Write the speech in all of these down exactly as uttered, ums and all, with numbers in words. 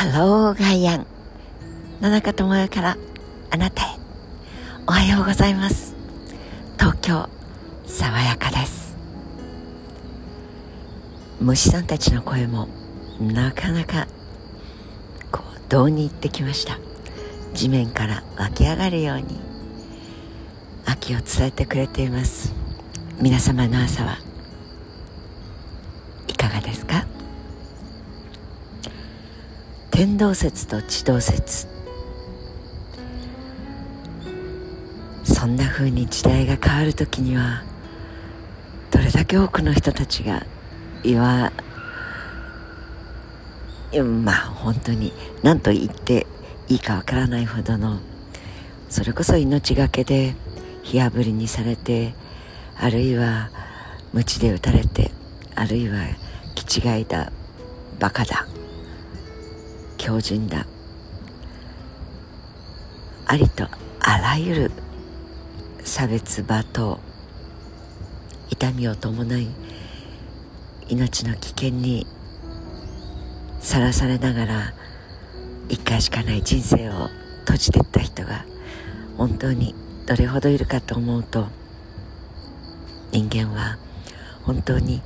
ハローガイアン、野中智代からあなたへ、おはようございます。東京爽やかです。虫さんたちの声もなかなかこう堂に入ってきました。地面から湧き上がるように秋を伝えてくれています。皆様の朝はいかがですか？天動説と地動説、そんな風に時代が変わるときにはどれだけ多くの人たちが今、まあ本当に何と言っていいかわからないほどの、それこそ命がけで火あぶりにされて、あるいは鞭で打たれて、あるいは気違いだ、バカだ、強靭だ、ありとあらゆる差別、罵倒、痛みを伴い命の危険にさらされながら、一回しかない人生を閉じていった人が本当にどれほどいるかと思うと、人間は本当に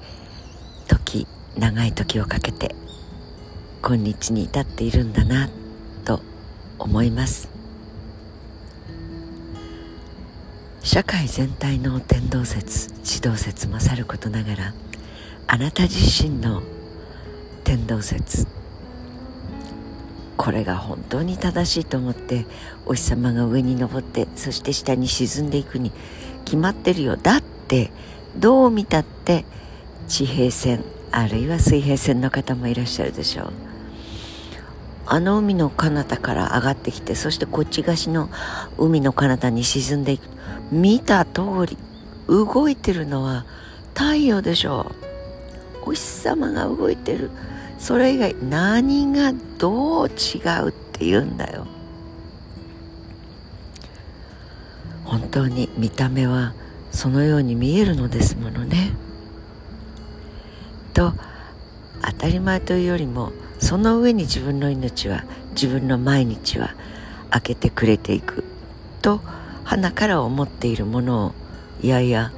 時長い時をかけて今日に至っているんだなと思います。社会全体の天動説、地動説もさることながら、あなた自身の天動説、これが本当に正しいと思って、お日様が上に上って、そして下に沈んでいくに決まってるよ。だってどう見たって地平線、あるいは水平線の方もいらっしゃるでしょう。あの海の彼方から上がってきて、そしてこっち岸の海の彼方に沈んでいく。見た通り動いてるのは太陽でしょう。お日様が動いてる、それ以外何がどう違うっていうんだよ。本当に見た目はそのように見えるのですものね。と、当たり前というよりも、その上に自分の命は、自分の毎日は明けてくれていくと鼻から思っているものを、いやいや、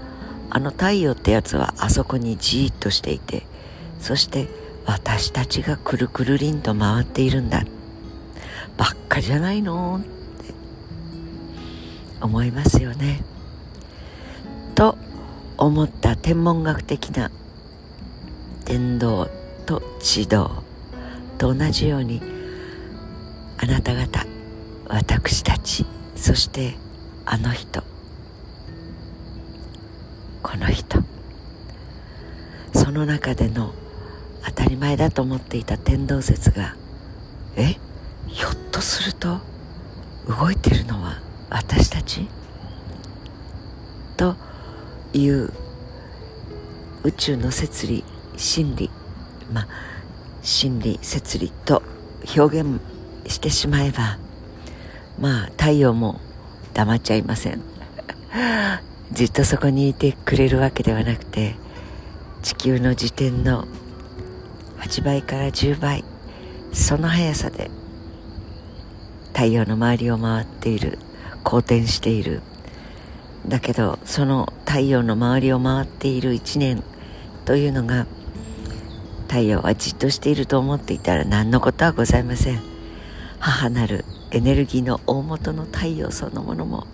あの太陽ってやつはあそこにじーっとしていて、そして私たちがくるくるりんと回っているんだばっかじゃないのって思いますよね。と思った天文学的な天動と地動と同じように、あなた方、私たち、そしてあの人、この人、その中での当たり前だと思っていた天動説が、え、ひょっとすると動いてるのは私たちという宇宙の摂理、真理、まあ真理、摂理と表現してしまえば、まあ太陽も黙っちゃいません。ずっとそこにいてくれるわけではなくて、地球の自転のはちばいからじゅうばい、その速さで太陽の周りを回っている、公転している。だけどその太陽の周りを回っているいちねんというのが、太陽はじっとしていると思っていたら何のことはございません。母なるエネルギーの大元の太陽そのものも、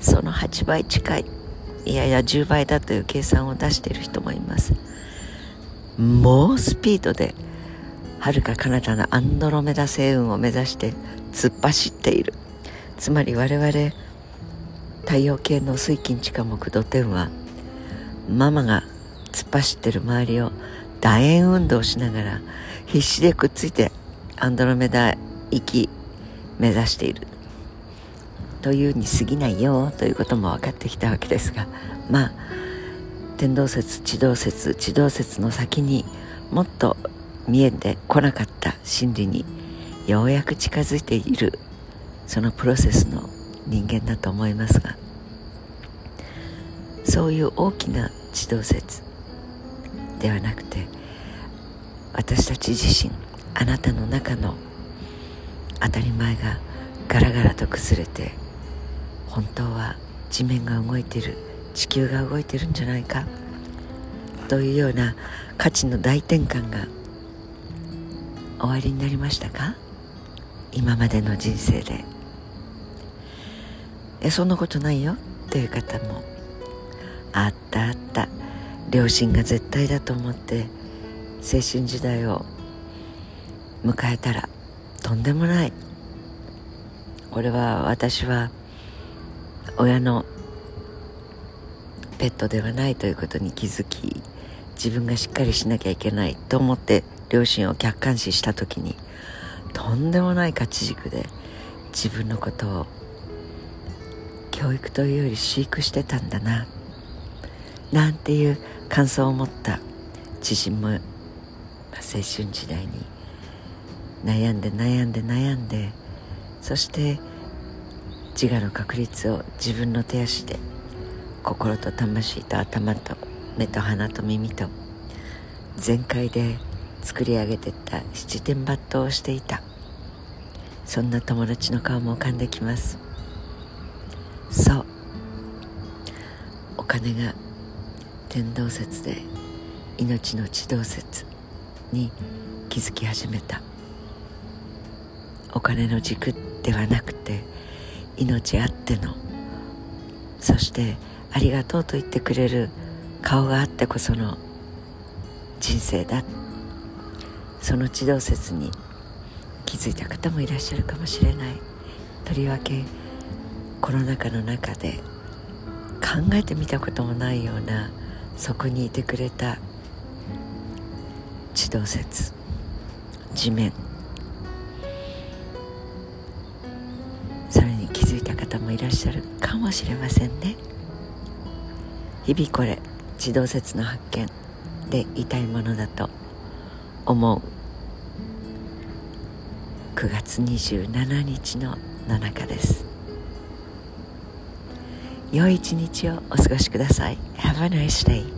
そのはちばい近い、いやいやじゅうばいだという計算を出している人もいます。猛スピードで遥か彼方のアンドロメダ星雲を目指して突っ走っている。つまり我々太陽系の水金地火木土天は、ママが突っ走ってる周りを楕円運動しながら必死でくっついてアンドロメダ行き目指しているというに過ぎないよということも分かってきたわけですが、まあ天動説、地動説、地動説の先にもっと見えてこなかった真理にようやく近づいている、そのプロセスの人間だと思いますが、そういう大きな地動説ではなくて、私たち自身、あなたの中の当たり前がガラガラと崩れて、本当は地面が動いてる、地球が動いてるんじゃないかというような価値の大転換が終わりになりましたか、今までの人生で。えそんなことないよっていう方も、あったあった、両親が絶対だと思って青春時代を迎えたらとんでもない、これは私は親のペットではないということに気づき、自分がしっかりしなきゃいけないと思って両親を客観視した時に、とんでもない価値軸で自分のことを教育というより飼育してたんだな、なんていう感想を持った知人も青春時代に悩んで悩んで悩んで、そして自我の確立を自分の手足で、心と魂と頭と目と鼻と耳と全開で作り上げていった七点抜刀をしていた、そんな友達の顔も浮かんできます。そう、お金が天動説で命の地動説に気づき始めた。お金の軸ではなくて、命あっての、そしてありがとうと言ってくれる顔があってこその人生だ、その地動説に気づいた方もいらっしゃるかもしれない。とりわけコロナ禍の中で考えてみたこともないような、そこにいてくれた地動説、地面、それに気づいた方もいらっしゃるかもしれませんね。日々これ、地動説の発見で言いたいものだと思うくがつにじゅうしちにちの野中です。良い一日をお過ごしください。 Have a nice day.